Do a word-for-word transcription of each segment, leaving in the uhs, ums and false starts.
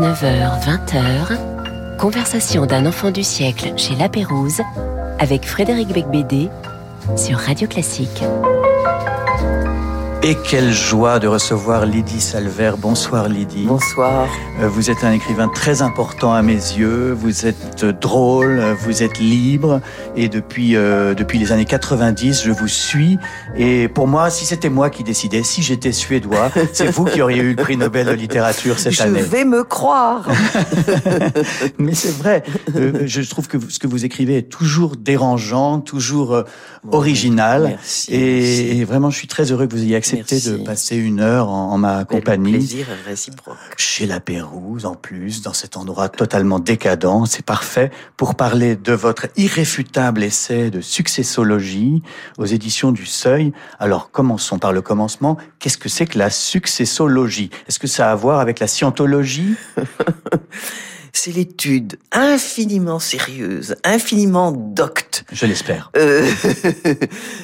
dix-neuf heures vingt heures, Conversation d'un enfant du siècle chez Lapérouse avec Frédéric Beigbeder sur Radio Classique. Et quelle joie de recevoir Lydie Salvayre. Bonsoir Lydie. Bonsoir. Vous êtes un écrivain très important à mes yeux, vous êtes drôle, vous êtes libre et depuis euh, depuis les années quatre-vingt-dix, je vous suis et pour moi, si c'était moi qui décidais, si j'étais suédois, c'est vous qui auriez eu le prix Nobel de littérature cette je année. Je vais me croire. Mais c'est vrai, euh, je trouve que ce que vous écrivez est toujours dérangeant, toujours euh, original. Merci, et, merci. Et vraiment, je suis très heureux que vous ayez accepté. Accepter de passer une heure en, en ma compagnie. Le plaisir réciproque. Chez Lapérouse, en plus, dans cet endroit totalement décadent, c'est parfait pour parler de votre irréfutable essai de successologie aux éditions du Seuil. Alors, commençons par le commencement. Qu'est-ce que c'est que la successologie? Est-ce que ça a à voir avec la scientologie? C'est l'étude infiniment sérieuse, infiniment docte. Je l'espère. Euh,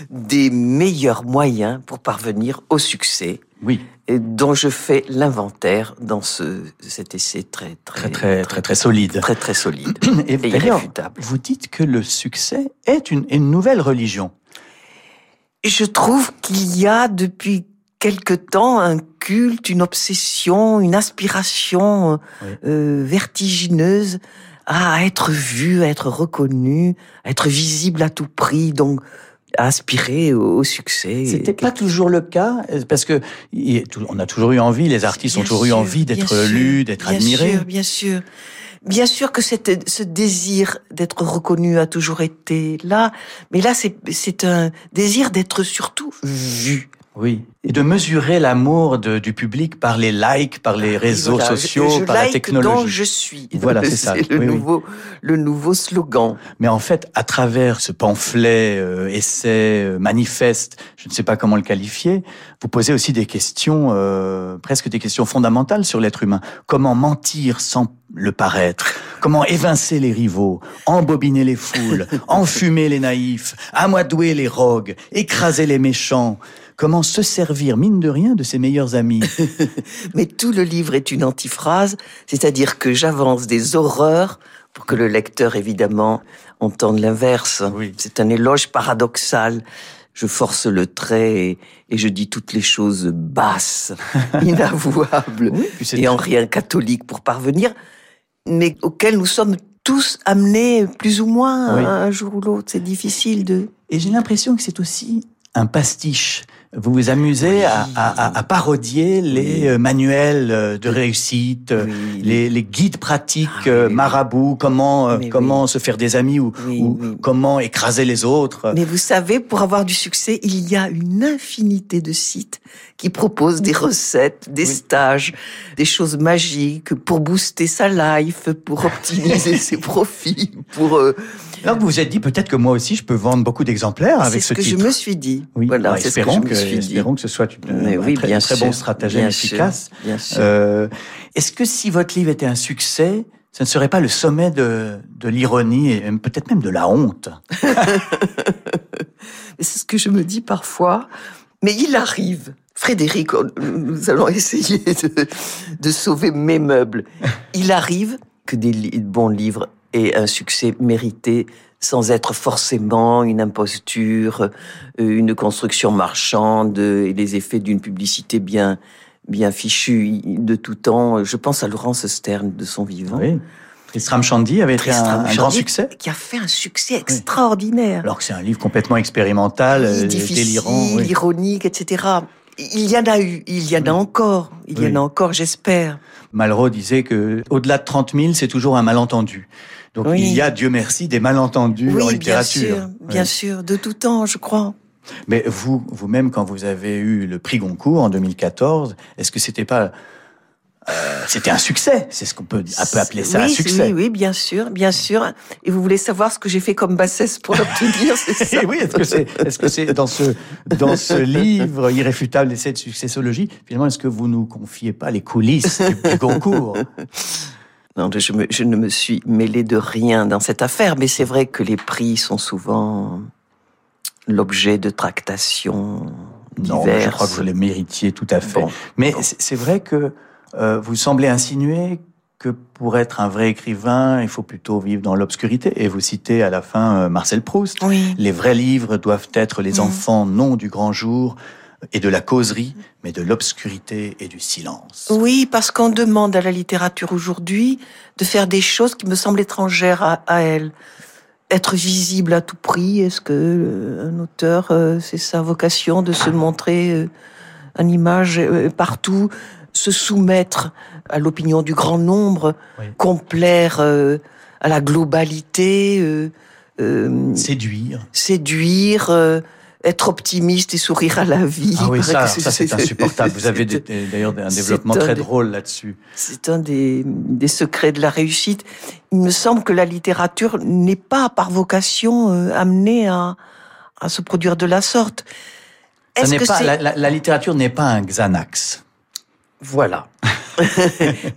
des meilleurs moyens pour parvenir au succès. Oui. Et dont je fais l'inventaire dans ce, cet essai très très très, très, très, très solide. Très, très solide. Et, et irréfutable. Vous dites que le succès est une, une nouvelle religion. Je trouve qu'il y a depuis quelque temps un culte, une obsession, une aspiration oui. euh, vertigineuse à être vu, à être reconnu, à être visible à tout prix, donc à aspirer au, au succès. C'était pas toujours le cas, parce que on a toujours eu envie, les artistes bien ont toujours sûr, eu envie d'être lus, d'être bien admirés. Bien sûr, bien sûr. Bien sûr que cette, ce désir d'être reconnu a toujours été là, mais là c'est, c'est un désir d'être surtout vu. Oui. Et de mesurer l'amour de, du public par les likes, par les réseaux voilà, sociaux, je, je par like la technologie. Dont je suis. Voilà, c'est, c'est ça. Le, oui, nouveau, oui. le nouveau slogan. Mais en fait, à travers ce pamphlet, euh, essai, euh, manifeste, je ne sais pas comment le qualifier, vous posez aussi des questions, euh, presque des questions fondamentales sur l'être humain. Comment mentir sans le paraître? Comment évincer les rivaux? Embobiner les foules? Enfumer les naïfs? Amadouer les rogues? Écraser les méchants? Comment se servir, mine de rien, de ses meilleurs amis? Mais tout le livre est une antiphrase, c'est-à-dire que j'avance des horreurs pour que le lecteur, évidemment, entende l'inverse. Oui. C'est un éloge paradoxal. Je force le trait et, et je dis toutes les choses basses, inavouables, oui, et en rien catholiques pour parvenir, mais auxquelles nous sommes tous amenés, plus ou moins, oui. un jour ou l'autre. C'est difficile de... Et j'ai l'impression que c'est aussi un pastiche. Vous vous amusez oui. à, à, à parodier les oui. manuels de réussite, oui. les, les guides pratiques ah, marabouts, oui. comment, mais comment oui. se faire des amis ou, oui, ou oui. comment écraser les autres. Mais vous savez, pour avoir du succès, il y a une infinité de sites qui proposent des recettes, des oui. stages, des choses magiques pour booster sa life, pour optimiser ses profits, pour... Euh... Alors vous vous êtes dit, peut-être que moi aussi, je peux vendre beaucoup d'exemplaires avec ce titre. C'est ce que titre. je me suis dit. Oui, voilà, bah, c'est espérons ce que je me suis dit. Espérons que ce soit une, un oui, très, bien très bon stratagème bien efficace. Sûr, bien sûr. Euh, est-ce que si votre livre était un succès, ça ne serait pas le sommet de, de l'ironie et peut-être même de la honte? C'est ce que je me dis parfois. Mais il arrive. Frédéric, nous allons essayer de, de sauver mes meubles. Il arrive que des li- bons livres et un succès mérité sans être forcément une imposture, une construction marchande et les effets d'une publicité bien, bien fichue de tout temps. Je pense à Laurence Sterne de son vivant. Oui. Tristram Shandy avait été un, un grand succès. Qui a fait un succès oui. extraordinaire. Alors que c'est un livre complètement expérimental, oui, difficile, délirant. Oui. ironique, et cetera. Il y en a eu, il y en a oui. encore, il oui. y en a encore, j'espère. Malraux disait que au-delà de trente mille, c'est toujours un malentendu. Donc oui. il y a, Dieu merci, des malentendus oui, en littérature. Bien sûr, bien oui. sûr, de tout temps, je crois. Mais vous, vous-même, quand vous avez eu le Prix Goncourt en deux mille quatorze, est-ce que c'était pas euh, c'était un succès? C'est ce qu'on peut, peut appeler ça oui, un succès. Oui, oui, bien sûr, bien sûr. Et vous voulez savoir ce que j'ai fait comme bassesse pour l'obtenir, c'est ça? Et oui, est-ce que c'est, est-ce que c'est dans ce dans ce livre irréfutable essai de successologie, finalement, est-ce que vous nous confiez pas les coulisses du Prix Goncourt? Non, je, me, je ne me suis mêlée de rien dans cette affaire, mais c'est vrai que les prix sont souvent l'objet de tractations diverses. Non, je crois que vous les méritiez tout à fait. Bon, mais bon. C'est vrai que euh, vous semblez insinuer que pour être un vrai écrivain, il faut plutôt vivre dans l'obscurité. Et vous citez à la fin euh, Marcel Proust. Oui. Les vrais livres doivent être les mmh. enfants, non du grand jour et de la causerie, mais de l'obscurité et du silence. Oui, parce qu'on demande à la littérature aujourd'hui de faire des choses qui me semblent étrangères à, à elle. Être visible à tout prix, est-ce que euh, un auteur, euh, c'est sa vocation de se montrer euh, en image euh, partout, se soumettre à l'opinion du grand nombre, oui. complaire euh, à la globalité, euh, euh, séduire, séduire, euh, être optimiste et sourire à la vie. Ah oui, ça, ça c'est, c'est insupportable. Vous avez des, d'ailleurs un développement un très des, drôle là-dessus. C'est un des, des secrets de la réussite. Il me semble que la littérature n'est pas par vocation euh, amenée à, à se produire de la sorte. Est-ce ça n'est que pas, c'est... La, la, la littérature n'est pas un Xanax. Voilà.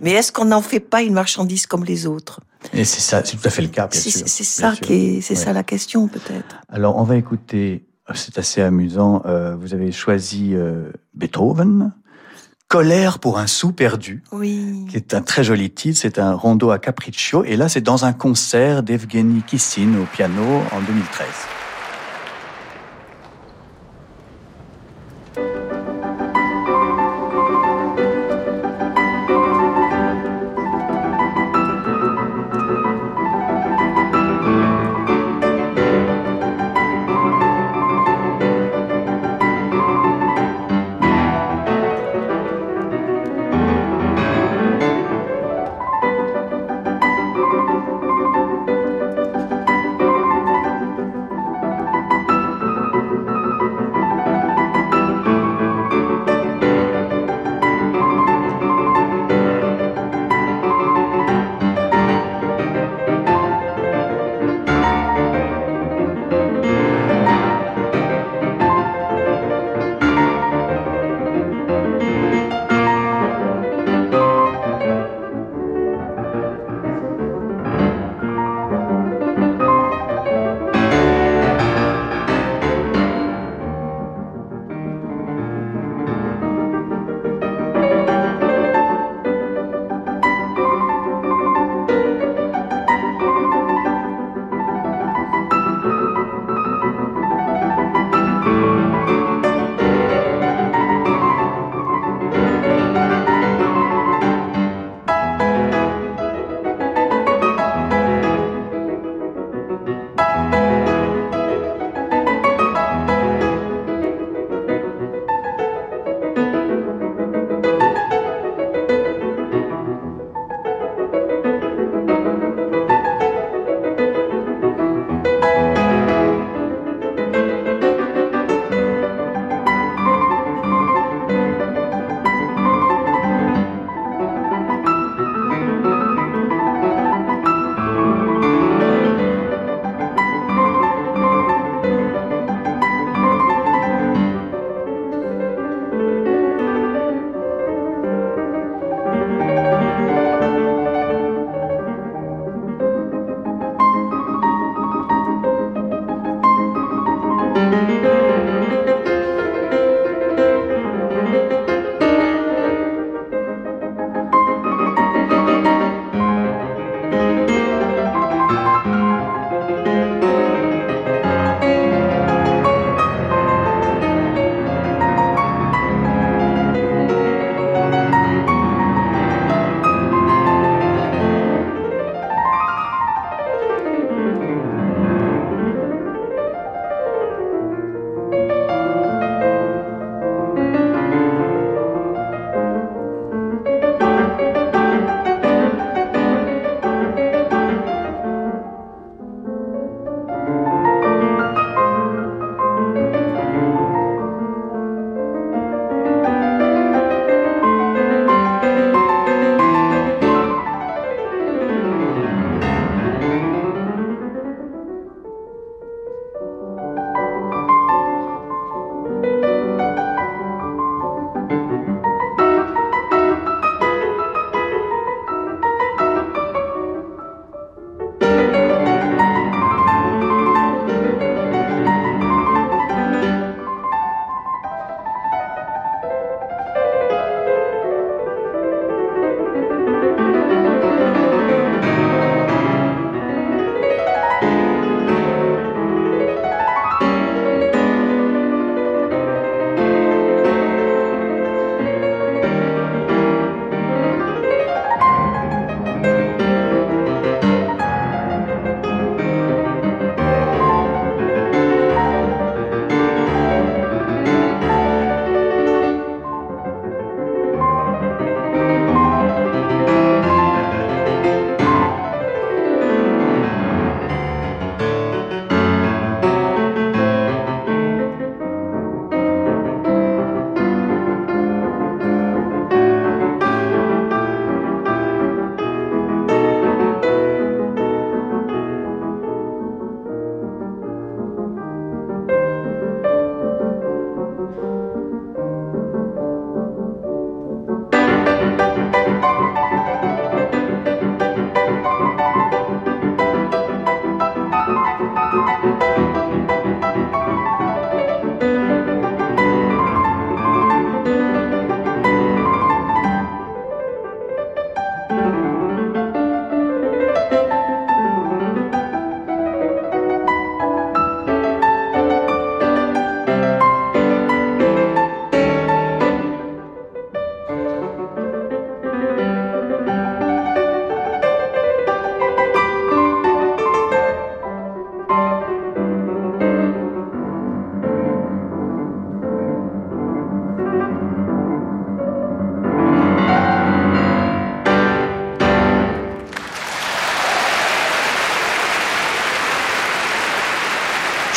Mais est-ce qu'on n'en fait pas une marchandise comme les autres ? Et c'est ça, c'est tout à fait le cas, bien c'est, sûr. C'est ça qui est, c'est ouais. ça la question, peut-être. Alors, on va écouter. C'est assez amusant. Euh, vous avez choisi euh, Beethoven, Colère pour un sou perdu, oui. qui est un très joli titre. C'est un rondo à capriccio. Et là, c'est dans un concert d'Evgeny Kissin au piano en deux mille treize.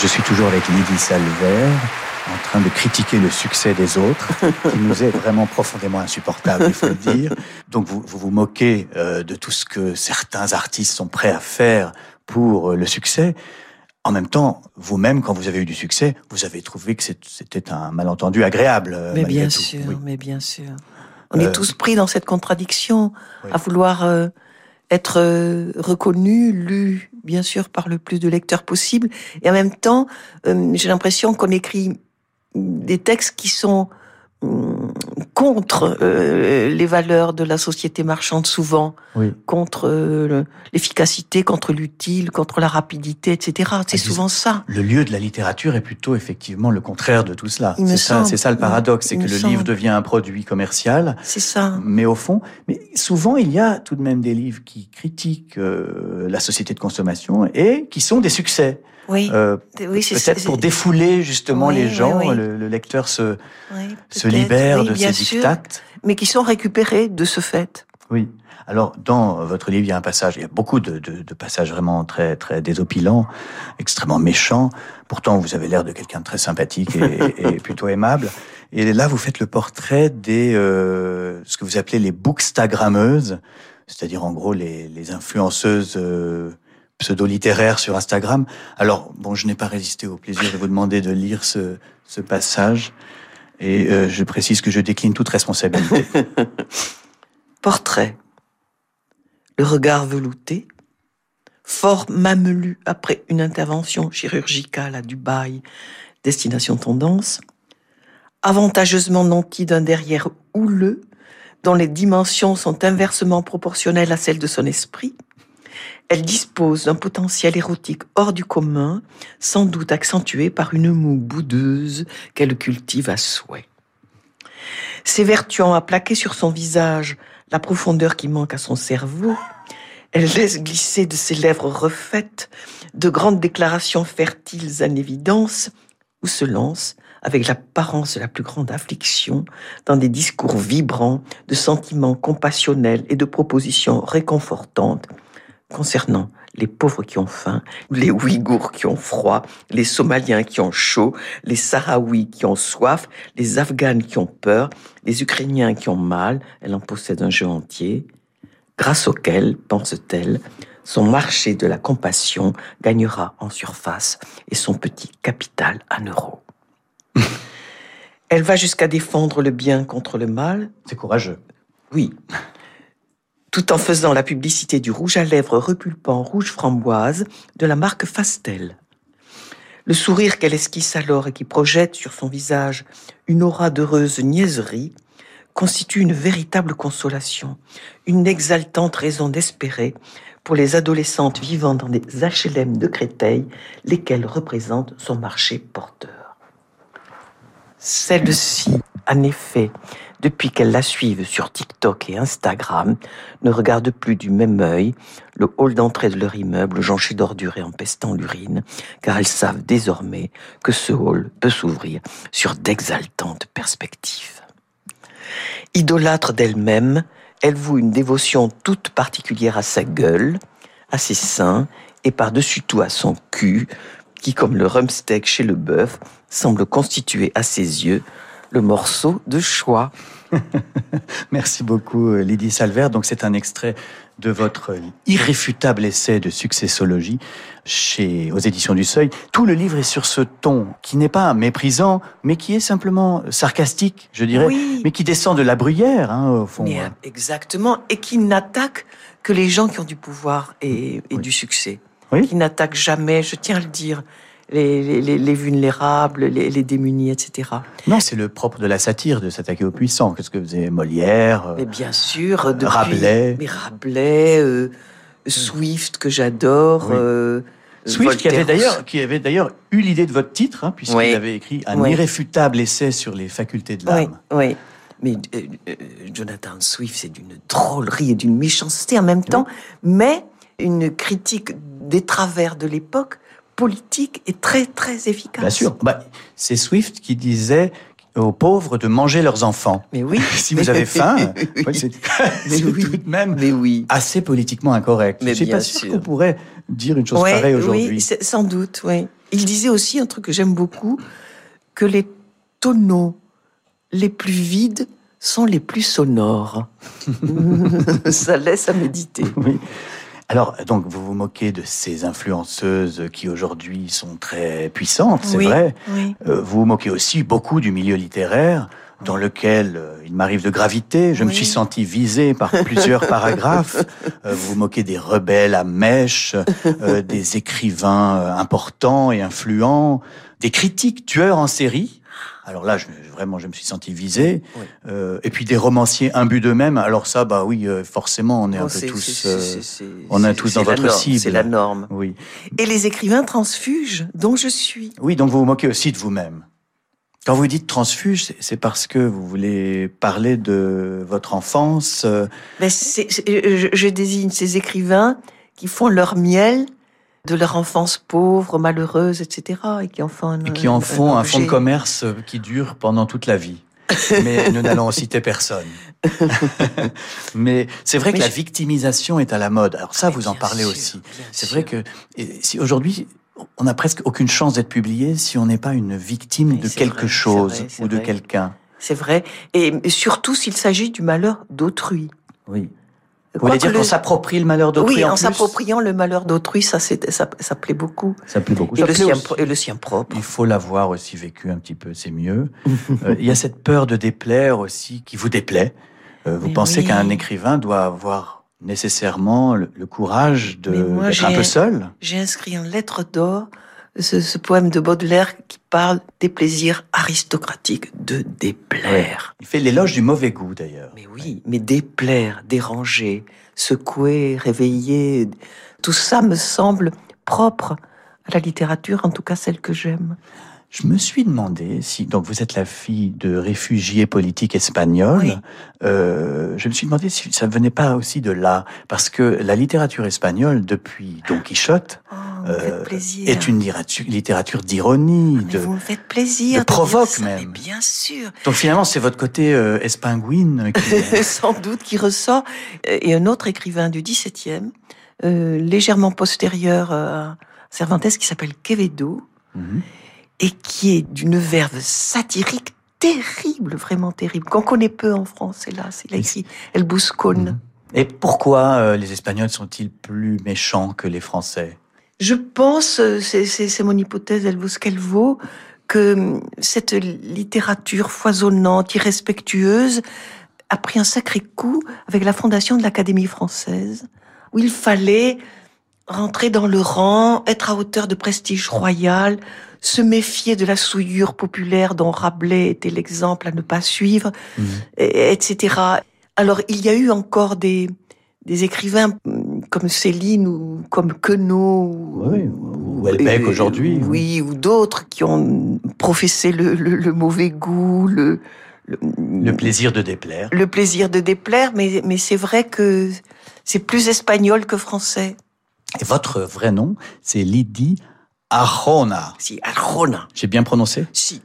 Je suis toujours avec Lydie Salvayre, en train de critiquer le succès des autres, qui nous est vraiment profondément insupportable, il faut le dire. Donc vous vous, vous moquez euh, de tout ce que certains artistes sont prêts à faire pour euh, le succès. En même temps, vous-même, quand vous avez eu du succès, vous avez trouvé que c'était un malentendu agréable. Mais bien tout. sûr, oui. mais bien sûr. On euh... est tous pris dans cette contradiction, oui. à vouloir euh, être euh, reconnu, lu, bien sûr, par le plus de lecteurs possible. Et en même temps, euh, j'ai l'impression qu'on écrit des textes qui sont contre euh, les valeurs de la société marchande souvent, oui. contre euh, l'efficacité, contre l'utile, contre la rapidité, et cetera. C'est ah, souvent ça. Le lieu de la littérature est plutôt effectivement le contraire de tout cela. C'est ça, c'est ça le paradoxe, c'est que le livre devient un produit commercial. C'est ça. Mais au fond, mais souvent il y a tout de même des livres qui critiquent euh, la société de consommation et qui sont des succès. Oui, euh, oui c'est, peut-être c'est, pour défouler justement oui, les gens, oui, oui. Le, le lecteur se, oui, se libère oui, de ses sûr, dictates. Mais qui sont récupérés de ce fait. Oui. Alors, dans votre livre, il y a un passage, il y a beaucoup de, de, de passages vraiment très, très désopilants, extrêmement méchants. Pourtant, vous avez l'air de quelqu'un de très sympathique et, et plutôt aimable. Et là, vous faites le portrait des, euh, ce que vous appelez les bookstagrammeuses, c'est-à-dire en gros les, les influenceuses euh, pseudo-littéraire sur Instagram. Alors, bon, je n'ai pas résisté au plaisir de vous demander de lire ce, ce passage. Et euh, je précise que je décline toute responsabilité. Portrait. Le regard velouté. Fort mamelu après une intervention chirurgicale à Dubaï, destination tendance. Avantageusement nanti d'un derrière houleux, dont les dimensions sont inversement proportionnelles à celles de son esprit. Elle dispose d'un potentiel érotique hors du commun, sans doute accentué par une moue boudeuse qu'elle cultive à souhait. S'évertuant à plaquer sur son visage la profondeur qui manque à son cerveau, elle laisse glisser de ses lèvres refaites de grandes déclarations fertiles en évidence, où se lance, avec l'apparence de la plus grande affliction, dans des discours vibrants de sentiments compassionnels et de propositions réconfortantes, concernant les pauvres qui ont faim, les Ouïghours qui ont froid, les Somaliens qui ont chaud, les Sahraouis qui ont soif, les Afghanes qui ont peur, les Ukrainiens qui ont mal, elle en possède un jeu entier, grâce auquel, pense-t-elle, son marché de la compassion gagnera en surface et son petit capital en euros. Elle va jusqu'à défendre le bien contre le mal. C'est courageux. Oui. Tout en faisant la publicité du rouge à lèvres repulpant rouge framboise de la marque Fastel. Le sourire qu'elle esquisse alors et qui projette sur son visage une aura d'heureuse niaiserie constitue une véritable consolation, une exaltante raison d'espérer pour les adolescentes vivant dans des H L M de Créteil, lesquelles représentent son marché porteur. Celle-ci, en effet, depuis qu'elle la suive sur TikTok et Instagram, ne regarde plus du même œil le hall d'entrée de leur immeuble jonché d'ordures et empestant l'urine, car elles savent désormais que ce hall peut s'ouvrir sur d'exaltantes perspectives. Idolâtre d'elle-même, elle voue une dévotion toute particulière à sa gueule, à ses seins et par-dessus tout à son cul, qui, comme le rumsteak chez le bœuf, semble constituer à ses yeux le morceau de choix. Merci beaucoup, Lydie Salvayre. Donc, c'est un extrait de votre irréfutable essai de successologie chez, aux éditions du Seuil. Tout le livre est sur ce ton qui n'est pas méprisant, mais qui est simplement sarcastique, je dirais, oui. mais qui descend de La Bruyère, hein, au fond. Mais, exactement, et qui n'attaque que les gens qui ont du pouvoir et, et oui. du succès. Oui. Qui n'attaque jamais, je tiens à le dire, Les, les, les vulnérables, les, les démunis, et cetera. Non, c'est le propre de la satire de s'attaquer aux puissants. Qu'est-ce que faisait Molière ? Mais bien sûr, depuis, Rabelais, mais Rabelais, euh, Swift que j'adore. Oui. Euh, Swift qui avait d'ailleurs, qui avait d'ailleurs eu l'idée de votre titre, hein, puisqu'il oui. avait écrit un oui. irréfutable essai sur les facultés de l'âme. Oui. oui. Mais euh, euh, Jonathan Swift, c'est d'une drôlerie et d'une méchanceté en même temps, oui. mais une critique des travers de l'époque. Politique est très, très efficace. Bien sûr. Bah, c'est Swift qui disait aux pauvres de manger leurs enfants. Mais oui. si vous avez faim, oui. c'est, c'est oui. tout de même mais oui. assez politiquement incorrect. Mais je ne sais pas sûr. si on pourrait dire une chose ouais, pareille aujourd'hui. Oui, c'est, sans doute, oui. Il disait aussi un truc que j'aime beaucoup, que les tonneaux les plus vides sont les plus sonores. Ça laisse à méditer. Oui. Alors, donc, vous vous moquez de ces influenceuses qui, aujourd'hui, sont très puissantes, c'est oui, vrai. Oui. Euh, vous vous moquez aussi beaucoup du milieu littéraire, dans lequel il m'arrive de graviter. Je oui. me suis senti visé par plusieurs paragraphes. Euh, vous vous moquez des rebelles à mèche, euh, des écrivains importants et influents, des critiques tueurs en série. Alors là, je, vraiment, je me suis senti visé. Oui. Euh, et puis des romanciers imbus d'eux-mêmes. Alors ça, bah oui, forcément, on est oh, un peu tous, euh, c'est, c'est, on est tous c'est dans votre norme, cible. C'est la norme. Oui. Et les écrivains transfuges, dont je suis. Oui, donc vous vous moquez aussi de vous-même. Quand vous dites transfuge, c'est parce que vous voulez parler de votre enfance. Ben c'est, c'est, je, je désigne ces écrivains qui font leur miel de leur enfance pauvre, malheureuse, et cetera, et qui en font un, et qui en font un, un fonds de commerce qui dure pendant toute la vie. Mais nous n'allons en citer personne. Mais c'est vrai que Mais la je... victimisation est à la mode. Alors ça, Mais vous en parlez sûr, aussi. C'est sûr. Vrai que si aujourd'hui. On n'a presque aucune chance d'être publié si on n'est pas une victime oui, de quelque vrai, chose c'est vrai, c'est ou de vrai. Quelqu'un. C'est vrai. Et surtout s'il s'agit du malheur d'autrui. Oui. Vous Quoi voulez dire le... qu'on s'approprie le malheur d'autrui oui, en, en plus. S'appropriant le malheur d'autrui, ça, c'est, ça, ça plaît beaucoup. Ça plaît beaucoup. Et, ça le plaît sien, et le sien propre. Il faut l'avoir aussi vécu un petit peu, c'est mieux. euh, il y a cette peur de déplaire aussi qui vous déplaît. Euh, vous Mais pensez oui. qu'un écrivain doit avoir... nécessairement le, le courage de, moi, d'être un peu seul. J'ai inscrit en lettres d'or ce, ce poème de Baudelaire qui parle des plaisirs aristocratiques de déplaire. Ouais. Il fait l'éloge du mauvais goût d'ailleurs. Mais oui, ouais. mais déplaire, déranger, secouer, réveiller, tout ça me semble propre à la littérature, en tout cas celle que j'aime. Je me suis demandé si, donc vous êtes la fille de réfugiés politiques espagnols, oui. euh, je me suis demandé si ça ne venait pas aussi de là, parce que la littérature espagnole, depuis Don Quichotte, oh, euh, est une littérature d'ironie, ah, de, vous me faites plaisir, de provoque ça, même. Mais bien sûr. Donc finalement, c'est votre côté euh, espingouine qui... Sans doute, qui ressort. Et un autre écrivain du dix-septième, euh, légèrement postérieur à Cervantes, qui s'appelle Quevedo, mm-hmm. et qui est d'une verve satirique terrible, vraiment terrible, qu'on connaît peu en France, hélas. Il a écrit Elbuscon. Et pourquoi euh, les Espagnols sont-ils plus méchants que les Français ? Je pense, c'est, c'est, c'est mon hypothèse, elle vaut ce qu'elle vaut, que cette littérature foisonnante, irrespectueuse, a pris un sacré coup avec la fondation de l'Académie française, où il fallait... rentrer dans le rang, être à hauteur de prestige royal, se méfier de la souillure populaire dont Rabelais était l'exemple à ne pas suivre, mmh. et cetera. Alors, il y a eu encore des, des écrivains comme Céline ou comme Queneau. Oui, ou Houellebecq aujourd'hui. Oui, ou d'autres qui ont professé le, le, le mauvais goût, le, le... Le plaisir de déplaire. Le plaisir de déplaire, mais, mais c'est vrai que c'est plus espagnol que français. Et votre vrai nom, c'est Lydie Arjona. Si, Arjona. J'ai bien prononcé ? Si.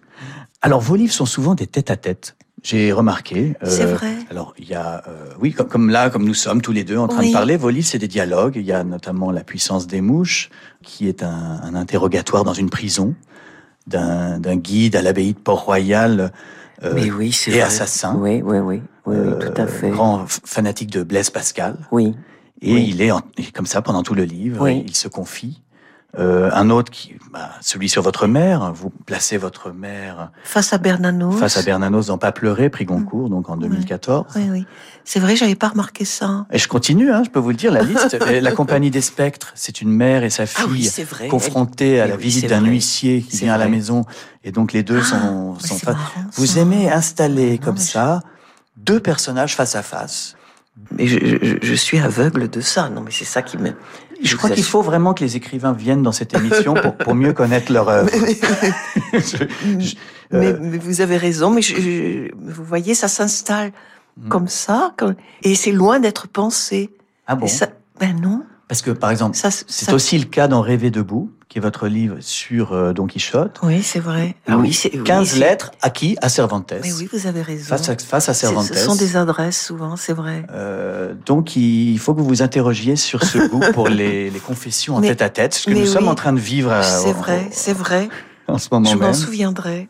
Alors, vos livres sont souvent des tête-à-tête. J'ai remarqué. Euh, c'est vrai. Alors, il y a... Euh, oui, comme, comme là, comme nous sommes tous les deux en train oui. de parler, vos livres, c'est des dialogues. Il y a notamment La puissance des mouches, qui est un, un interrogatoire dans une prison, d'un, d'un guide à l'abbaye de Port-Royal... Euh, Mais oui, c'est et vrai. Assassin. Oui, oui, oui. Oui, euh, oui, tout à fait. Grand fanatique de Blaise Pascal. Oui. Et oui. il est en, comme ça pendant tout le livre, oui. il se confie. Euh, un autre, qui, bah, celui sur votre mère, vous placez votre mère... Face à Bernanos. Face à Bernanos dans Pas pleurer, Prix Goncourt, mmh. donc en deux mille quatorze. Oui, oui. C'est vrai, j'avais pas remarqué ça. Et je continue, hein, je peux vous le dire, la liste. La compagnie des spectres, c'est une mère et sa fille ah oui, confrontées Elle... à la oui, visite d'un vrai. huissier qui c'est vient vrai. à la maison. Et donc les deux ah, sont... sont fa... marrant, vous ça. aimez installer non, comme ça je... deux personnages face à face. Mais je, je, je suis aveugle de ça. Non, mais c'est ça qui me... Je, je crois qu'il faut vraiment que les écrivains viennent dans cette émission pour, pour mieux connaître leur œuvre. Mais, je, mais, euh... mais vous avez raison. Mais je, je, vous voyez, ça s'installe mmh. comme ça, comme... et c'est loin d'être pensé. Ah bon ? Et ça... Ben non. Parce que, par exemple, ça, c'est ça... aussi le cas dans Rêver debout, qui est votre livre sur euh, Don Quichotte. Oui, c'est vrai. Alors, oui, c'est, quinze oui, lettres c'est... à qui? À Cervantes. Mais oui, vous avez raison. Face à, face à Cervantes. C'est, ce sont des adresses souvent, c'est vrai. Euh, donc, il faut que vous vous interrogiez sur ce goût pour les, les confessions en mais, tête à tête, ce que nous oui, sommes en train de vivre. À, c'est vrai, au, c'est vrai. En ce moment Je même. Je m'en souviendrai.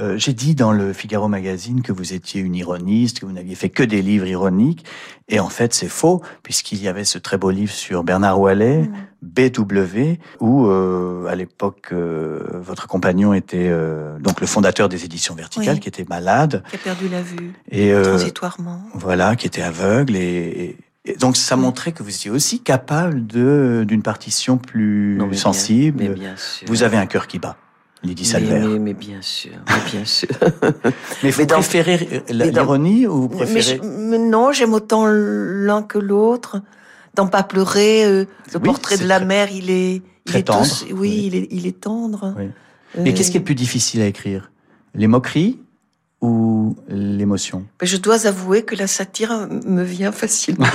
Euh, j'ai dit dans le Figaro Magazine que vous étiez une ironiste, que vous n'aviez fait que des livres ironiques. Et en fait, c'est faux, puisqu'il y avait ce très beau livre sur Bernard Wallet, mmh. B W, où, euh, à l'époque, euh, votre compagnon était euh, donc le fondateur des éditions Verticales, oui, qui était malade. Qui a perdu la vue, et, euh, transitoirement. Voilà, qui était aveugle. Et, et donc, ça mmh. montrait que vous étiez aussi capable de, d'une partition plus non, mais sensible. Bien, mais bien sûr. Vous avez un cœur qui bat. Lydie Salvayre. Mais, mais, mais bien sûr, mais bien sûr. Mais vous mais préférez dans, l'ironie dans, ou vous préférez... Mais je, mais non, j'aime autant l'un que l'autre. Dans Pas pleurer, euh, le oui, portrait de la très, mère, il est... Très il est tendre. Tous, oui, oui. Il, est, il est tendre. Oui. Euh, mais qu'est-ce qui est le plus difficile à écrire? Les moqueries ou l'émotion? Mais je dois avouer que la satire me vient facilement.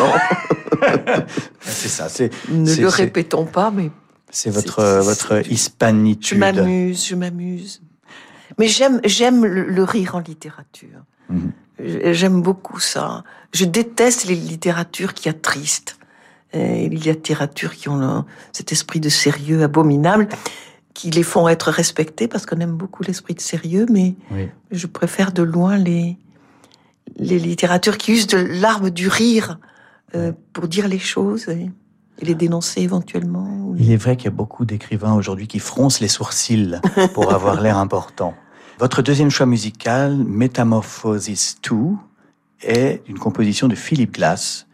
C'est ça. C'est, ne c'est, le c'est... répétons pas, mais... C'est votre, c'est, c'est, votre hispanitude. Je m'amuse, je m'amuse. Mais j'aime, j'aime le, le rire en littérature. Mm-hmm. J'aime beaucoup ça. Je déteste les littératures qui attristent. Et les littératures qui ont le, cet esprit de sérieux abominable, qui les font être respectées, parce qu'on aime beaucoup l'esprit de sérieux, mais oui, je préfère de loin les, les littératures qui usent de l'arme du rire euh, pour dire les choses. Et... Et les dénoncer éventuellement. Ou... Il est vrai qu'il y a beaucoup d'écrivains aujourd'hui qui froncent les sourcils pour avoir l'air important. Votre deuxième choix musical, Metamorphosis deux, est une composition de Philip Glass,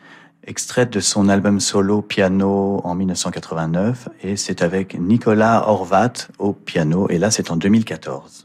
extraite de son album solo Piano en dix-neuf cent quatre-vingt-neuf, et c'est avec Nicolas Horvath au piano, et là c'est en deux mille quatorze.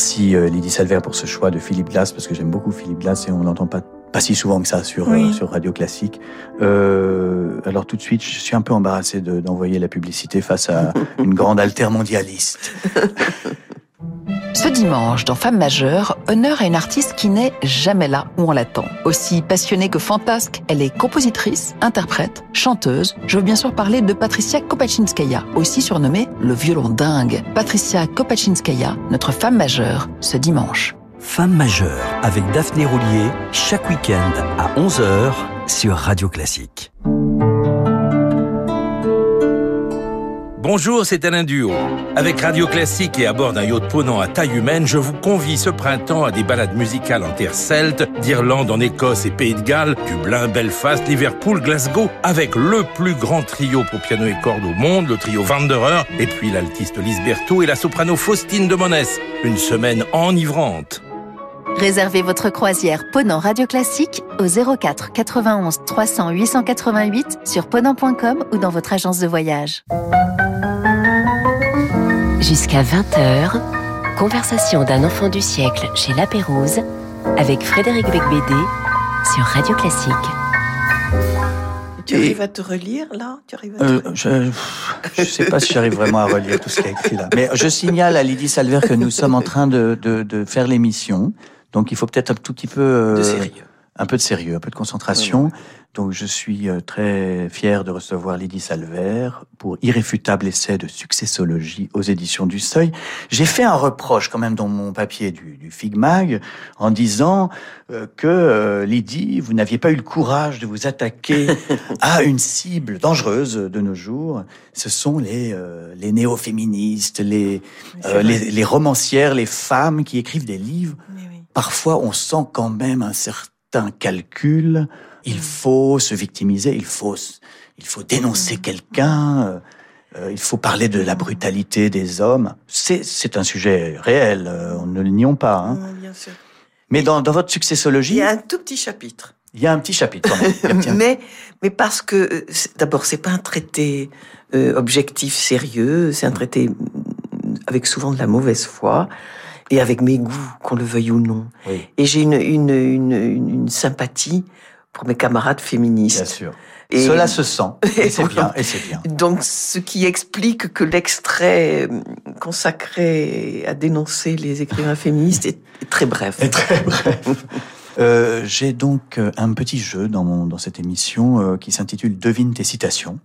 Merci euh, Lydie Salvayre pour ce choix de Philip Glass, parce que j'aime beaucoup Philip Glass et on l'entend pas pas si souvent que ça sur oui. euh, sur Radio Classique. Euh, alors tout de suite, je suis un peu embarrassé de, d'envoyer la publicité face à une grande altermondialiste. Ce dimanche, dans Femmes majeures, honneur à une artiste qui n'est jamais là où on l'attend. Aussi passionnée que fantasque, elle est compositrice, interprète, chanteuse. Je veux bien sûr parler de Patricia Kopatchinskaïa, aussi surnommée le violon dingue. Patricia Kopatchinskaïa, notre femme majeure, ce dimanche. Femmes majeures, avec Daphné Roulier, chaque week-end à onze heures sur Radio Classique. Bonjour, c'est Alain Duo. Avec Radio Classique et à bord d'un yacht Ponant à taille humaine, je vous convie ce printemps à des balades musicales en terre celte, d'Irlande en Écosse et Pays de Galles, Dublin, Belfast, Liverpool, Glasgow, avec le plus grand trio pour piano et cordes au monde, le trio Wanderer, et puis l'altiste Lise Berthaud et la soprano Faustine de Monès. Une semaine enivrante. Réservez votre croisière Ponant Radio Classique au zéro quatre, quatre-vingt-onze, trois cents, huit cent quatre-vingt-huit sur ponant point com ou dans votre agence de voyage. Jusqu'à vingt heures, conversation d'un enfant du siècle chez Lapérouse avec Frédéric Beigbeder sur Radio Classique. Tu arrives à te relire, là tu arrives à euh, te relire. Je ne sais pas si j'arrive vraiment à relire tout ce qu'il y a écrit là. Mais je signale à Lydie Salvayre que nous sommes en train de, de, de faire l'émission. Donc il faut peut-être un tout petit peu... Euh, de sérieux. Un peu de sérieux, un peu de concentration. Oui, oui. Donc je suis très fier de recevoir Lydie Salvayre pour Irréfutable essai de successologie aux éditions du Seuil. J'ai fait un reproche quand même dans mon papier du, du Figmag en disant euh, que euh, Lydie, vous n'aviez pas eu le courage de vous attaquer à une cible dangereuse de nos jours. Ce sont les, euh, les néo-féministes, les, euh, les, les romancières, les femmes qui écrivent des livres. Oui, oui. Parfois on sent quand même un certain calcul. Il faut se victimiser, il faut, il faut dénoncer quelqu'un, euh, il faut parler de la brutalité des hommes. C'est, c'est un sujet réel, euh, on ne le nions pas. Hein. Oui, bien sûr. Mais dans, dans votre successologie... Il y a un tout petit chapitre. Il y a un petit chapitre, quand même. mais, mais parce que, c'est, d'abord, c'est pas un traité euh, objectif, sérieux, c'est un traité avec souvent de la mauvaise foi. Et avec mes goûts, qu'on le veuille ou non. Oui. Et j'ai une, une, une, une, une sympathie pour mes camarades féministes. Bien sûr. Et cela se sent. Et c'est bien, et c'est bien. Donc, ce qui explique que l'extrait consacré à dénoncer les écrivains féministes est très bref. Est très bref. Euh, j'ai donc un petit jeu dans, mon, dans cette émission euh, qui s'intitule « Devine tes citations ».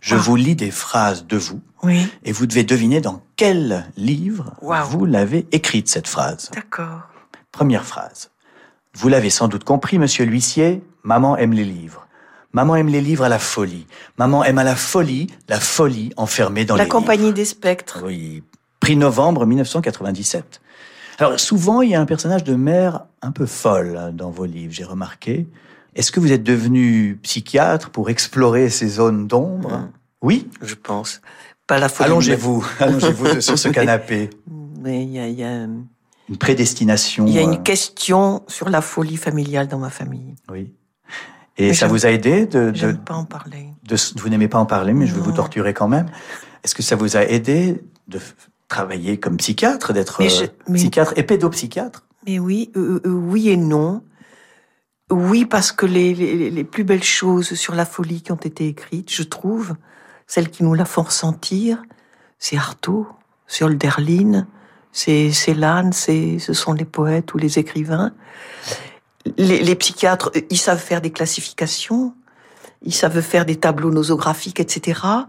Je ah. vous lis des phrases de vous, oui. et vous devez deviner dans quel livre wow. vous l'avez écrite, cette phrase. D'accord. Première phrase. « Vous l'avez sans doute compris, monsieur l'huissier, maman aime les livres. Maman aime les livres à la folie. Maman aime à la folie, la folie enfermée dans la les livres. » La compagnie des spectres. Oui. Prix novembre mille neuf cent quatre-vingt-dix-sept. Alors, souvent, il y a un personnage de mère un peu folle dans vos livres, j'ai remarqué. Est-ce que vous êtes devenu psychiatre pour explorer ces zones d'ombre? Mmh. Oui? Je pense. Pas la folie. Allongez-vous, mais... allongez-vous sur ce canapé. Mais il y, y a... Une prédestination. Il y a une euh... question sur la folie familiale dans ma famille. Oui. Et mais ça je... vous a aidé de... Je n'aime pas en parler. De... Vous n'aimez pas en parler, mais non. Je vais vous torturer quand même. Est-ce que ça vous a aidé de... travailler comme psychiatre, d'être mais je, mais, psychiatre et pédopsychiatre. Mais oui, euh, euh, oui et non. Oui, parce que les, les, les plus belles choses sur la folie qui ont été écrites, je trouve, celles qui nous la font ressentir, c'est Artaud, c'est Hölderlin, c'est, c'est Lannes, c'est, ce sont les poètes ou les écrivains. Les, les psychiatres, ils savent faire des classifications, ils savent faire des tableaux nosographiques, et cetera.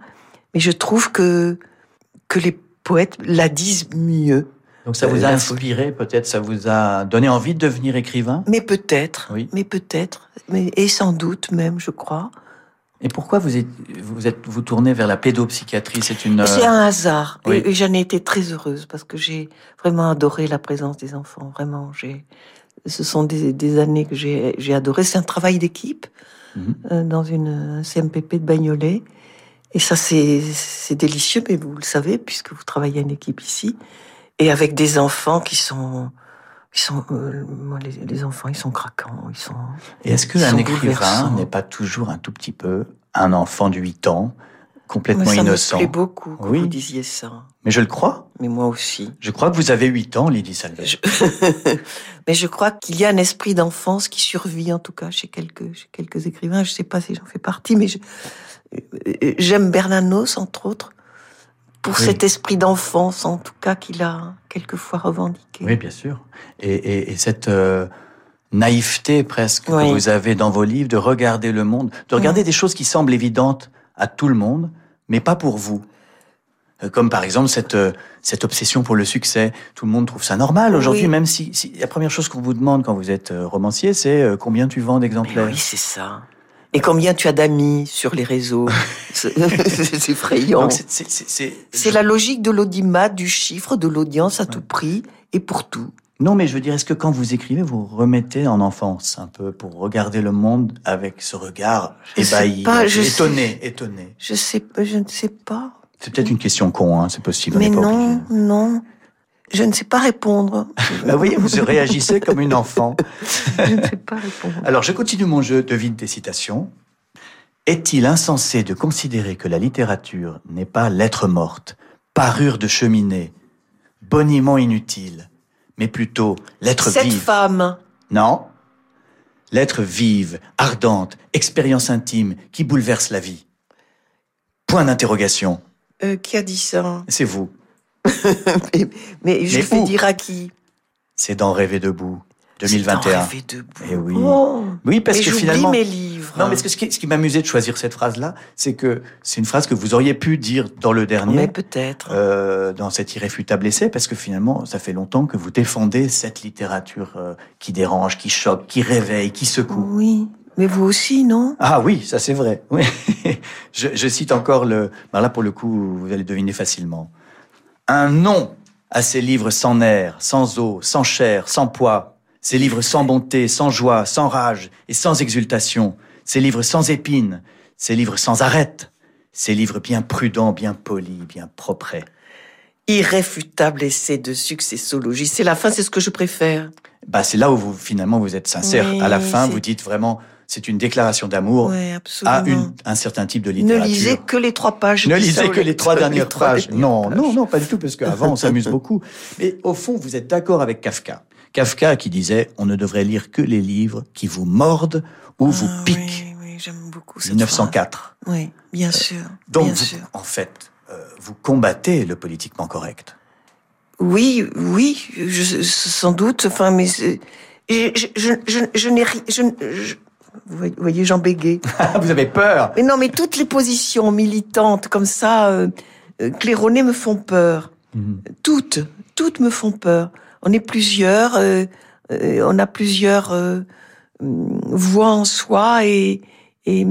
Mais je trouve que, que les poètes la disent mieux. Donc ça vous a inspiré, peut-être, ça vous a donné envie de devenir écrivain? Mais peut-être, oui. mais peut-être, mais, et sans doute même, je crois. Et pourquoi vous êtes, vous êtes, vous tournez vers la pédopsychiatrie? C'est une. C'est un hasard. Oui. Et, et j'en ai été très heureuse parce que j'ai vraiment adoré la présence des enfants. Vraiment, j'ai. Ce sont des, des années que j'ai, j'ai adoré. C'est un travail d'équipe mmh. euh, dans une C M P P de Bagnolet. Et ça, c'est, c'est délicieux, mais vous le savez, puisque vous travaillez en équipe ici, et avec des enfants qui sont... Qui sont euh, les, les enfants, ils sont craquants, ils sont... Et est-ce qu'un écrivain n'est pas toujours un tout petit peu un enfant de huit ans complètement innocent. Moi, ça me plaît beaucoup que oui. vous disiez ça. Mais je le crois. Mais moi aussi. Je crois que vous avez huit ans, Lydie Salvayre. Je... Mais je crois qu'il y a un esprit d'enfance qui survit, en tout cas, chez quelques, chez quelques écrivains. Je ne sais pas si j'en fais partie, mais je... j'aime Bernanos, entre autres, pour oui. cet esprit d'enfance, en tout cas, qu'il a quelquefois revendiqué. Oui, bien sûr. Et, et, et cette... Euh... naïveté presque oui. que vous avez dans vos livres, de regarder le monde, de regarder oui. des choses qui semblent évidentes à tout le monde, mais pas pour vous. Comme par exemple cette, cette obsession pour le succès. Tout le monde trouve ça normal aujourd'hui, oui. même si, si la première chose qu'on vous demande quand vous êtes romancier, c'est euh, combien tu vends d'exemplaires. Mais oui, c'est ça. Et combien tu as d'amis sur les réseaux. C'est, c'est effrayant. Donc c'est c'est, c'est, c'est... c'est la logique de l'audimat, du chiffre, de l'audience à ouais. tout prix et pour tout. Non, mais je veux dire, est-ce que quand vous écrivez, vous remettez en enfance un peu pour regarder le monde avec ce regard je ébahi, pas, je étonné, sais, étonné. Je sais, je ne sais pas. C'est peut-être une question con, hein, c'est possible. Mais non, non, je ne sais pas répondre. Bah oui, vous réagissez comme une enfant. Je ne sais pas répondre. Alors, je continue mon jeu de vide des citations. Est-il insensé de considérer que la littérature n'est pas lettre morte, parure de cheminée, boniment inutile? Mais plutôt l'être vive. Cette femme. Non. L'être vive, ardente, expérience intime qui bouleverse la vie. Point d'interrogation. Euh, qui a dit ça? C'est vous. mais, mais je vais dire à qui? C'est dans Rêver debout, deux mille vingt et un. C'est dans Rêver debout. Et oui. Oh. Oui, parce mais que finalement. Mes livres. Non, mais ce, qui, ce qui m'amusait de choisir cette phrase-là, c'est que c'est une phrase que vous auriez pu dire dans le dernier. Mais peut-être. Euh, dans cet irréfutable essai, parce que finalement, ça fait longtemps que vous défendez cette littérature euh, qui dérange, qui choque, qui réveille, qui secoue. Oui. Mais vous aussi, non? Ah oui, ça c'est vrai. Oui. je, je cite encore le. Ben là, pour le coup, vous allez deviner facilement. Un nom à ces livres sans nerfs, sans eau, sans chair, sans poids. Ces livres sans bonté, sans joie, sans rage et sans exultation. Ces livres sans épines, ces livres sans arête, ces livres bien prudents, bien polis, bien proprets. Irréfutable essai de successologie. C'est la fin, c'est ce que je préfère. Bah, c'est là où vous, finalement, vous êtes sincère. Oui, à la fin, c'est... vous dites vraiment, c'est une déclaration d'amour oui, à une, un certain type de littérature. Ne lisez que les trois pages. Ne lisez que les trois dernières pages. Non, non, non, pas du tout, parce qu'avant, on s'amuse beaucoup. Mais au fond, vous êtes d'accord avec Kafka. Kafka qui disait, on ne devrait lire que les livres qui vous mordent ou ah, vous piquent. Oui, oui, j'aime beaucoup cette mille neuf cent quatre. Phrase. Oui, bien sûr. Euh, donc, bien vous, sûr. En fait, euh, vous combattez le politiquement correct. Oui, oui, je, sans doute. Enfin, mais je, je, je, je, je n'ai rien. Je, je, vous voyez, Jean Béguet. Vous avez peur. Mais non, mais toutes les positions militantes comme ça, euh, claironnées, me font peur. Mmh. Toutes, toutes me font peur. On est plusieurs, euh, euh, on a plusieurs euh, voix en soi et, et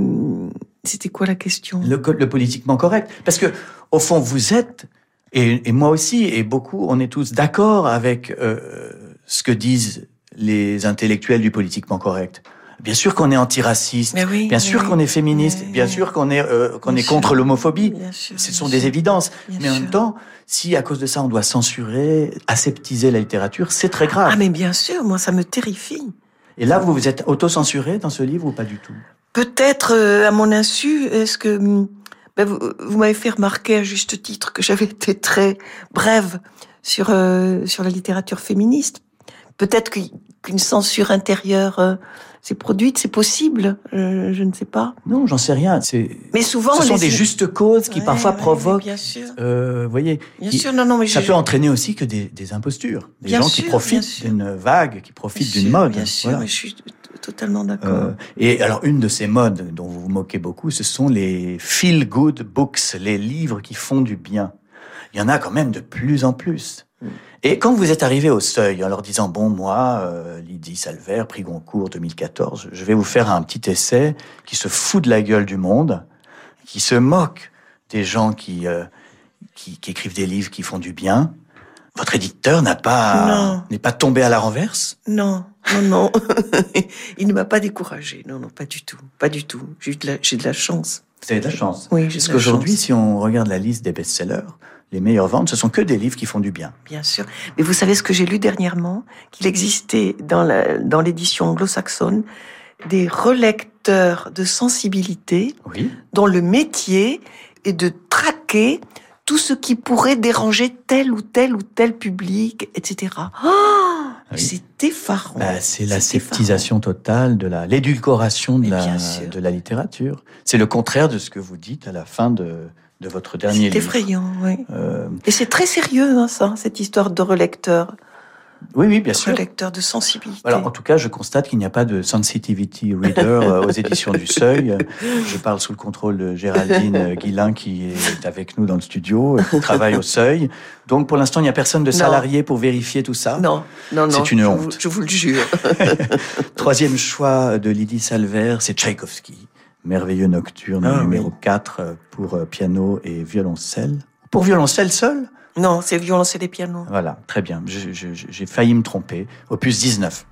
c'était quoi la question ? Le, le politiquement correct, parce que au fond vous êtes et, et moi aussi et beaucoup, on est tous d'accord avec euh, ce que disent les intellectuels du politiquement correct. Bien sûr qu'on est antiraciste, oui, bien sûr oui, qu'on est féministe, bien oui. sûr qu'on est euh, qu'on bien est contre sûr. L'homophobie. Sûr, ce sont des sûr. Évidences. Bien mais sûr. En même temps, si à cause de ça on doit censurer, aseptiser la littérature, c'est très grave. Ah mais bien sûr, moi ça me terrifie. Et là, vous vous êtes auto-censuré dans ce livre ou pas du tout? Peut-être euh, à mon insu. Est-ce que ben, vous, vous m'avez fait remarquer à juste titre que j'avais été très brève sur euh, sur la littérature féministe. Peut-être que qu'une censure intérieure euh, s'est produite, c'est possible, euh, je ne sais pas. Non, j'en sais rien. C'est... Mais souvent, ce sont les... des justes causes qui ouais, parfois ouais, provoquent. Bien sûr. Euh, voyez. Bien qui... sûr, non, non, mais ça je... peut entraîner aussi que des, des impostures, des bien gens sûr, qui profitent d'une vague, qui profitent bien d'une sûr, mode. Bien sûr, voilà. Je suis totalement d'accord. Euh, et alors, une de ces modes dont vous vous moquez beaucoup, ce sont les feel good books, les livres qui font du bien. Il y en a quand même de plus en plus. Et quand vous êtes arrivé au Seuil, en leur disant « Bon, moi, euh, Lydie Salvayre, Prix Goncourt deux mille quatorze, je vais vous faire un petit essai qui se fout de la gueule du monde, qui se moque des gens qui, euh, qui, qui écrivent des livres qui font du bien », votre éditeur n'a pas, non. n'est pas tombé à la renverse ? Non, non, non. Il ne m'a pas découragé. Non, non, pas du tout. Pas du tout. J'ai de la, j'ai de la chance. Vous avez de la chance. Oui, j'ai de la chance. Parce qu'aujourd'hui, si on regarde la liste des best-sellers, les meilleures ventes, ce sont que des livres qui font du bien. Bien sûr. Mais vous savez ce que j'ai lu dernièrement ? Qu'il existait dans, la, dans l'édition anglo-saxonne des relecteurs de sensibilité oui. dont le métier et de traquer tout ce qui pourrait déranger tel ou tel ou tel public, et cetera. Oh, oui. C'est effarant. Bah, c'est la c'est aseptisation effarant. totale, de la, l'édulcoration de la, de la littérature. C'est le contraire de ce que vous dites à la fin de, de votre dernier c'est livre. C'est effrayant, oui. Euh... Et c'est très sérieux, hein, ça, cette histoire de relecteur. Oui, oui, bien sûr. Relecteur de sensibilité. Alors, en tout cas, je constate qu'il n'y a pas de sensitivity reader aux éditions du Seuil. Je parle sous le contrôle de Géraldine Guillain, qui est avec nous dans le studio, qui travaille au Seuil. Donc, pour l'instant, il n'y a personne de salarié non. pour vérifier tout ça. Non, non, non. C'est une je honte. Vous, je vous le jure. Troisième choix de Lydie Salvayre, c'est Tchaïkovski. Merveilleux nocturne, ah, numéro oui. quatre, pour piano et violoncelle. Pour violoncelle seul? Non, c'est violoncelle et piano. Voilà, très bien. Je, je, j'ai failli me tromper. Opus dix-neuf.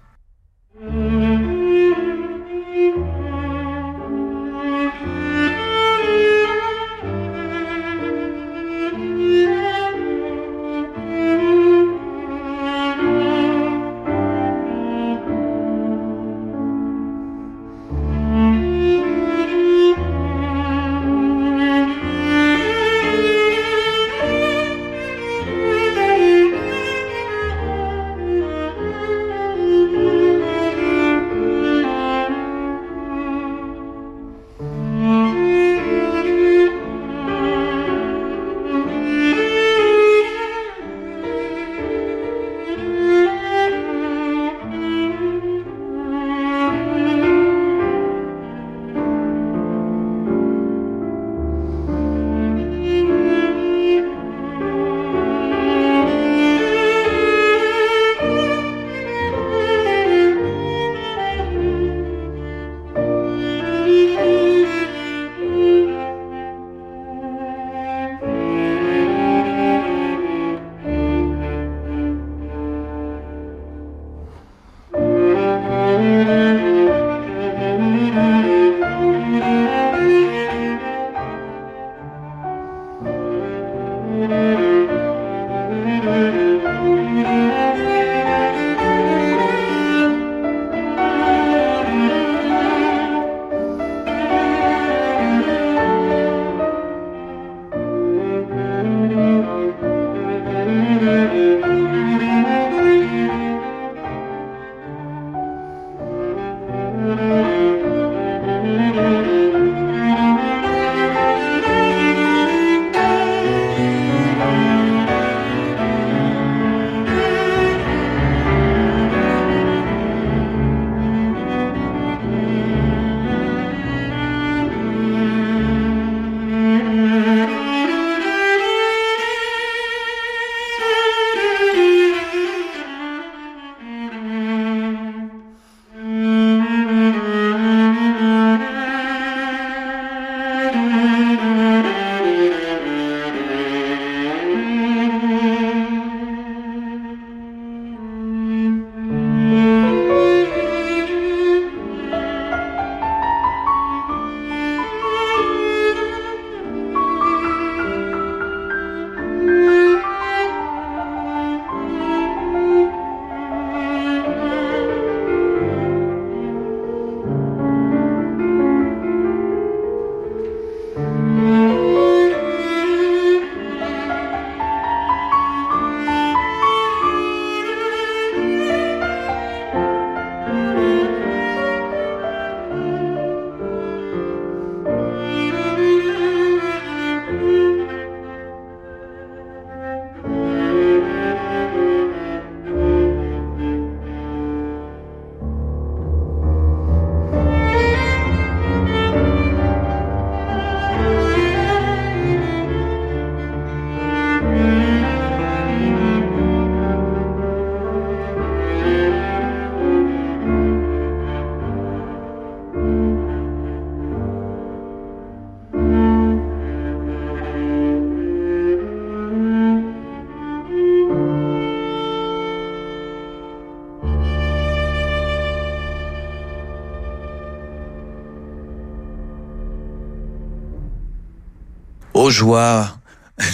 Oh joie,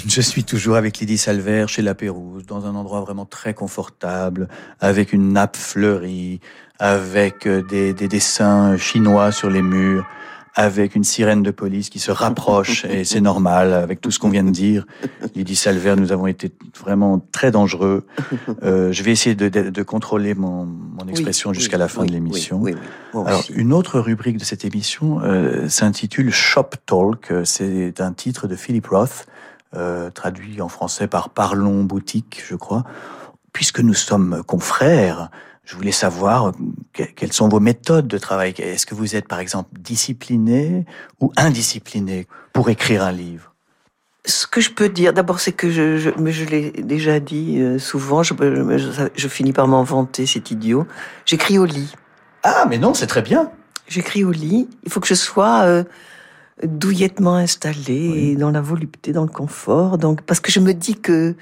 je suis toujours avec Lydie Salvayre chez Lapérouse, dans un endroit vraiment très confortable, avec une nappe fleurie, avec des, des dessins chinois sur les murs, avec une sirène de police qui se rapproche, et c'est normal, avec tout ce qu'on vient de dire. Lydie Salvayre, nous avons été vraiment très dangereux. Euh, je vais essayer de, de, de contrôler mon, mon expression oui, jusqu'à oui, la fin oui, de l'émission. Oui, oui, oui. Alors, une autre rubrique de cette émission euh, s'intitule « Shop Talk ». C'est un titre de Philip Roth, euh, traduit en français par « Parlons boutique », je crois. Puisque nous sommes confrères, je voulais savoir que, quelles sont vos méthodes de travail. Est-ce que vous êtes, par exemple, discipliné ou indiscipliné pour écrire un livre ? Ce que je peux dire, d'abord, c'est que je, je, mais je l'ai déjà dit euh, souvent, je, je, je finis par m'en vanter, c'est idiot. J'écris au lit. Ah, mais non, c'est très bien. J'écris au lit. Il faut que je sois euh, douillettement installée, oui. et dans la volupté, dans le confort. Donc, parce que je me dis que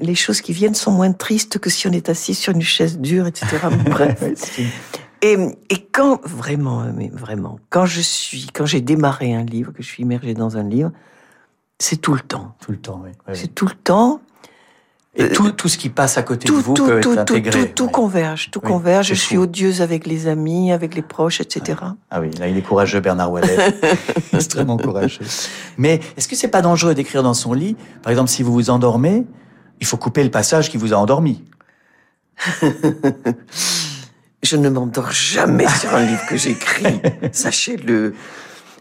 les choses qui viennent sont moins tristes que si on est assis sur une chaise dure, et cetera. Bref. Et, et quand, vraiment, mais vraiment, quand je suis, quand j'ai démarré un livre, que je suis immergée dans un livre, c'est tout le temps. Tout le temps, oui. oui. C'est tout le temps. Et tout, tout ce qui passe à côté tout, de vous tout, peut tout, être intégré. Tout, tout, tout ouais. converge, tout oui, converge. Je suis fou. odieuse avec les amis, avec les proches, et cetera. Ah, ah oui, là, il est courageux, Bernard Ouellet. Extrêmement courageux. Mais est-ce que c'est pas dangereux d'écrire dans son lit ? Par exemple, si vous vous endormez, il faut couper le passage qui vous a endormi. Je ne m'endors jamais sur un livre que j'écris, sachez-le.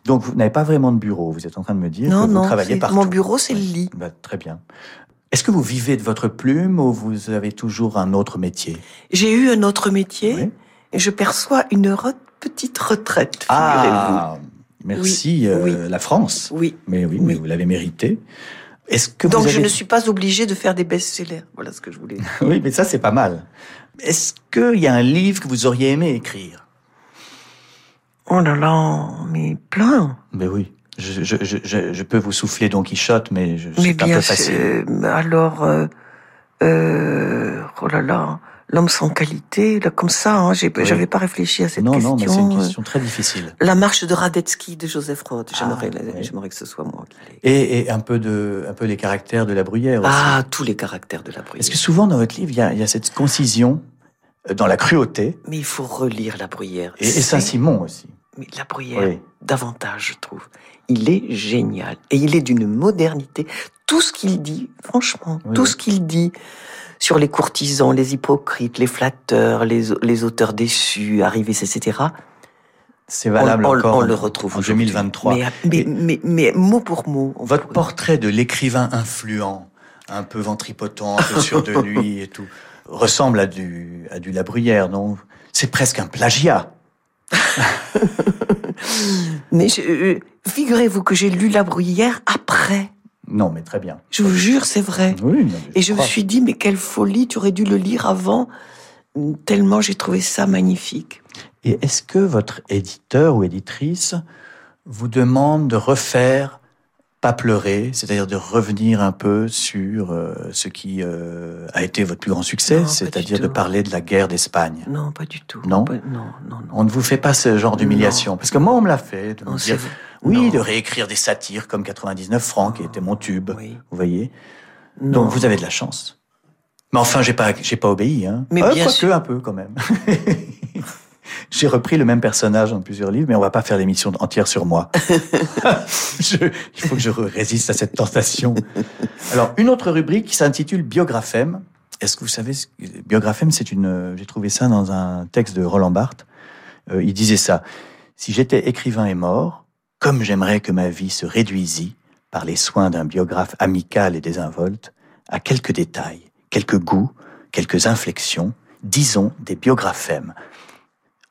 Donc, vous n'avez pas vraiment de bureau, vous êtes en train de me dire non, que vous non, travaillez partout. Mon bureau, c'est oui. le lit. Bah, très bien. Est-ce que vous vivez de votre plume ou vous avez toujours un autre métier ? J'ai eu un autre métier oui. et je perçois une re- petite retraite, ah, figurez-vous. Merci, oui, euh, oui. la France. Oui. Mais oui, oui. mais vous l'avez méritée. Est-ce que Donc vous avez... je ne suis pas obligée de faire des best-sellers. Voilà ce que je voulais dire. Oui, mais ça, c'est pas mal. Est-ce qu'il y a un livre que vous auriez aimé écrire ? Oh là là, mais plein. Mais oui, je, je, je, je peux vous souffler Don Quichotte, mais je, mais c'est bien, un peu facile. C'est... Alors, euh, euh, oh là là, l'homme sans qualité, là, comme ça, hein, j'ai, oui. j'avais pas réfléchi à cette non, question. Non, non, mais c'est une question très difficile. La marche de Radetzky de Joseph Roth, j'aimerais, ah, oui. j'aimerais que ce soit moi qui l'ai. Et, et un peu de, un peu les caractères de La Bruyère aussi. Ah, tous les caractères de La Bruyère. Parce que souvent dans votre livre, il y a, il y a cette concision dans la cruauté. Mais il faut relire La Bruyère. Et, et Saint-Simon aussi. Mais La Bruyère, oui. davantage, je trouve. Il est génial. Et il est d'une modernité. Tout ce qu'il dit, franchement, oui, tout oui. ce qu'il dit sur les courtisans, les hypocrites, les flatteurs, les, les auteurs déçus, arrivés, et cetera. C'est valable on, on, encore on le retrouve en deux mille vingt-trois. Mais, mais, mais, mais, mais mot pour mot. Votre pourrait... portrait de l'écrivain influent, un peu ventripotent, un peu sûr de lui et tout, ressemble à du, à du La Bruyère, non ? C'est presque un plagiat. Mais je, euh, figurez-vous que j'ai lu La Bruyère après. Non, mais très bien. Je vous jure, c'est vrai. Oui, non, je Et je crois. me suis dit, mais quelle folie, tu aurais dû le lire avant, tellement j'ai trouvé ça magnifique. Et est-ce que votre éditeur ou éditrice vous demande de refaire Pas pleurer, c'est-à-dire de revenir un peu sur euh, ce qui euh, a été votre plus grand succès, non, c'est-à-dire de parler de la guerre d'Espagne. Non, pas du tout. Non, pas, non, non, non. On ne vous fait pas ce genre d'humiliation, non. parce que moi on me l'a fait, de non, me dire oui, non. de réécrire des satires comme quatre-vingt-dix-neuf francs, qui était mon tube, oui. vous voyez. Non. Donc vous avez de la chance. Mais enfin, j'ai pas, j'ai pas obéi, hein. Mais euh, bien sûr, que un peu quand même. J'ai repris le même personnage dans plusieurs livres, mais on va pas faire l'émission entière sur moi. je, il faut que je résiste à cette tentation. Alors, une autre rubrique qui s'intitule Biographème. Est-ce que vous savez, ce que... Biographème, c'est une, j'ai trouvé ça dans un texte de Roland Barthes. Euh, il disait ça. Si j'étais écrivain et mort, comme j'aimerais que ma vie se réduisît par les soins d'un biographe amical et désinvolte à quelques détails, quelques goûts, quelques inflexions, disons des biographèmes.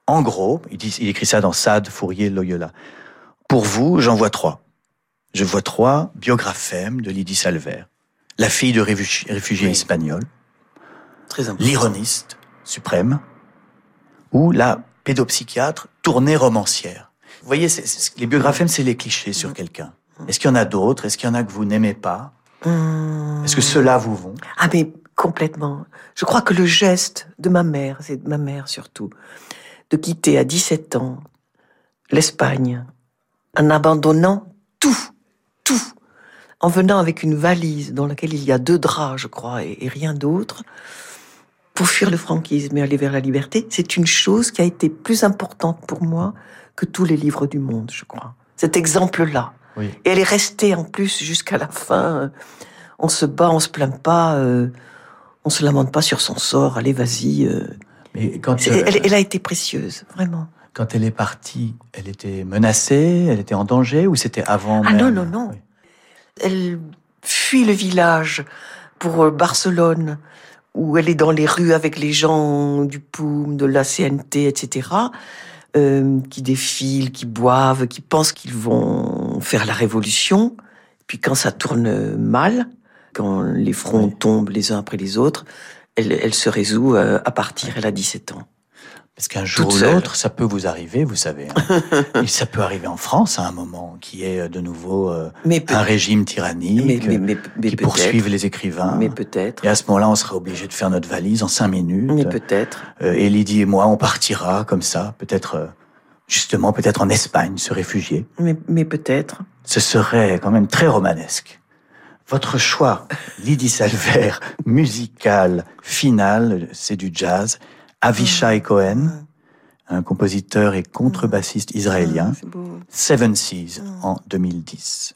En gros, il, dit, il écrit ça dans Sade, Fourier, Loyola. Pour vous, j'en vois trois. Je vois trois biographèmes de Lydie Salvayre. La fille de réfugié, réfugié oui. espagnol, très l'ironiste suprême, ou la pédopsychiatre tournée romancière. Vous voyez, c'est, c'est, les biographèmes, c'est les clichés sur mmh. quelqu'un. Est-ce qu'il y en a d'autres ? Est-ce qu'il y en a que vous n'aimez pas ? mmh. Est-ce que ceux-là vous vont ? Ah mais complètement. Je crois que le geste de ma mère, c'est de ma mère surtout, de quitter à dix-sept ans l'Espagne, en abandonnant tout, tout, en venant avec une valise dans laquelle il y a deux draps, je crois, et, et rien d'autre, pour fuir le franquisme et aller vers la liberté, c'est une chose qui a été plus importante pour moi que tous les livres du monde, je crois. cet exemple-là. Oui. Et elle est restée en plus jusqu'à la fin. On se bat, on se plaint pas, euh, on se lamente pas sur son sort. Allez, vas-y. Euh. Mais quand euh, elle, elle a été précieuse, vraiment. Quand elle est partie, elle était menacée, elle était en danger, ou c'était avant même? Ah non, non, non. Oui. Elle fuit le village pour Barcelone, où elle est dans les rues avec les gens du P O U M, de la C N T, et cetera, euh, qui défilent, qui boivent, qui pensent qu'ils vont faire la révolution. Puis quand ça tourne mal, quand les fronts oui. tombent les uns après les autres, elle, elle se résout à partir, elle a dix-sept ans. Parce qu'un jour Toute ou l'autre, ça peut vous arriver, vous savez. Hein. Et ça peut arriver en France à un moment, qui est de nouveau euh, mais un régime tyrannique, mais, mais, mais, mais qui poursuive les écrivains. Mais peut-être. Et à ce moment-là, on sera obligé de faire notre valise en cinq minutes. Mais peut-être. Euh, et Lydie et moi, on partira comme ça, peut-être, euh, justement, peut-être en Espagne, se réfugier. Mais, mais peut-être. Ce serait quand même très romanesque. Votre choix, Lydie Salvayre, musical, final, c'est du jazz. Avishai Cohen, un compositeur et contrebassiste israélien, Seven Seas en deux mille dix.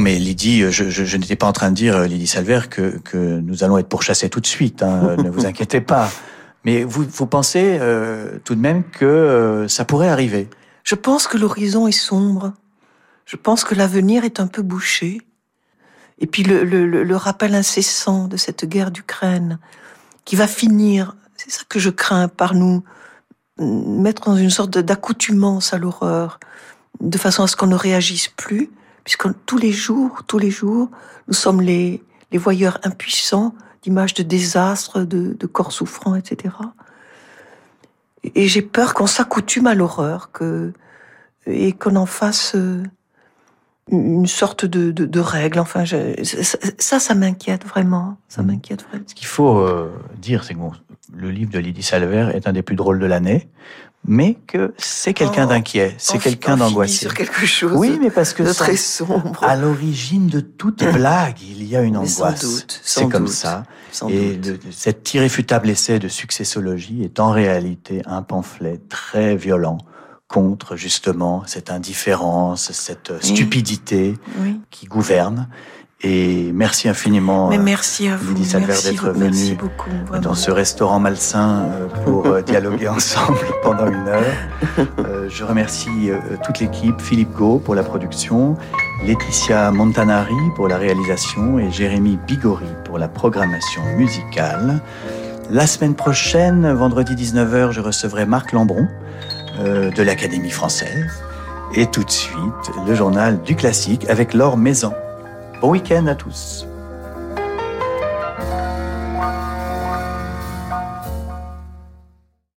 non, mais Lydie, je, je, je n'étais pas en train de dire, Lydie Salvayre, que, que nous allons être pourchassés tout de suite. Hein, ne vous inquiétez pas. Mais vous, vous pensez euh, tout de même que euh, ça pourrait arriver? Je pense que l'horizon est sombre. Je pense que l'avenir est un peu bouché. Et puis le, le, le rappel incessant de cette guerre d'Ukraine qui va finir, c'est ça que je crains, par nous mettre dans une sorte d'accoutumance à l'horreur, de façon à ce qu'on ne réagisse plus, puisque tous les jours, tous les jours, nous sommes les, les voyeurs impuissants d'images de désastres, de, de corps souffrants, et cetera. Et j'ai peur qu'on s'accoutume à l'horreur, que, et qu'on en fasse une sorte de, de, de règle. Enfin, je, ça, ça m'inquiète vraiment. Ça m'inquiète vraiment. Ce qu'il faut euh, dire, c'est que bon, le livre de Lydie Salvayre est un des plus drôles de l'année, mais que c'est quelqu'un oh, d'inquiet, c'est quelqu'un d'angoissé. Sur quelque chose. Oui, mais parce que de très sombre. À l'origine de toute blague, il y a une mais angoisse. Sans doute. Sans c'est doute, comme ça. Sans Et doute. Le, cet irréfutable essai de successologie est en réalité un pamphlet très violent contre justement cette indifférence, cette oui. stupidité oui. qui gouverne. Et merci infiniment, merci à vous, Lydie Salvayre, d'être venue beaucoup, dans ce restaurant malsain pour dialoguer ensemble pendant une heure. Je remercie toute l'équipe, Philippe Gault pour la production, Laetitia Montanari pour la réalisation et Jérémy Bigori pour la programmation musicale. La semaine prochaine, vendredi dix-neuf heures, je recevrai Marc Lambron de l'Académie française. Et tout de suite, le journal du classique avec Laure Maison. Bon week-end à tous.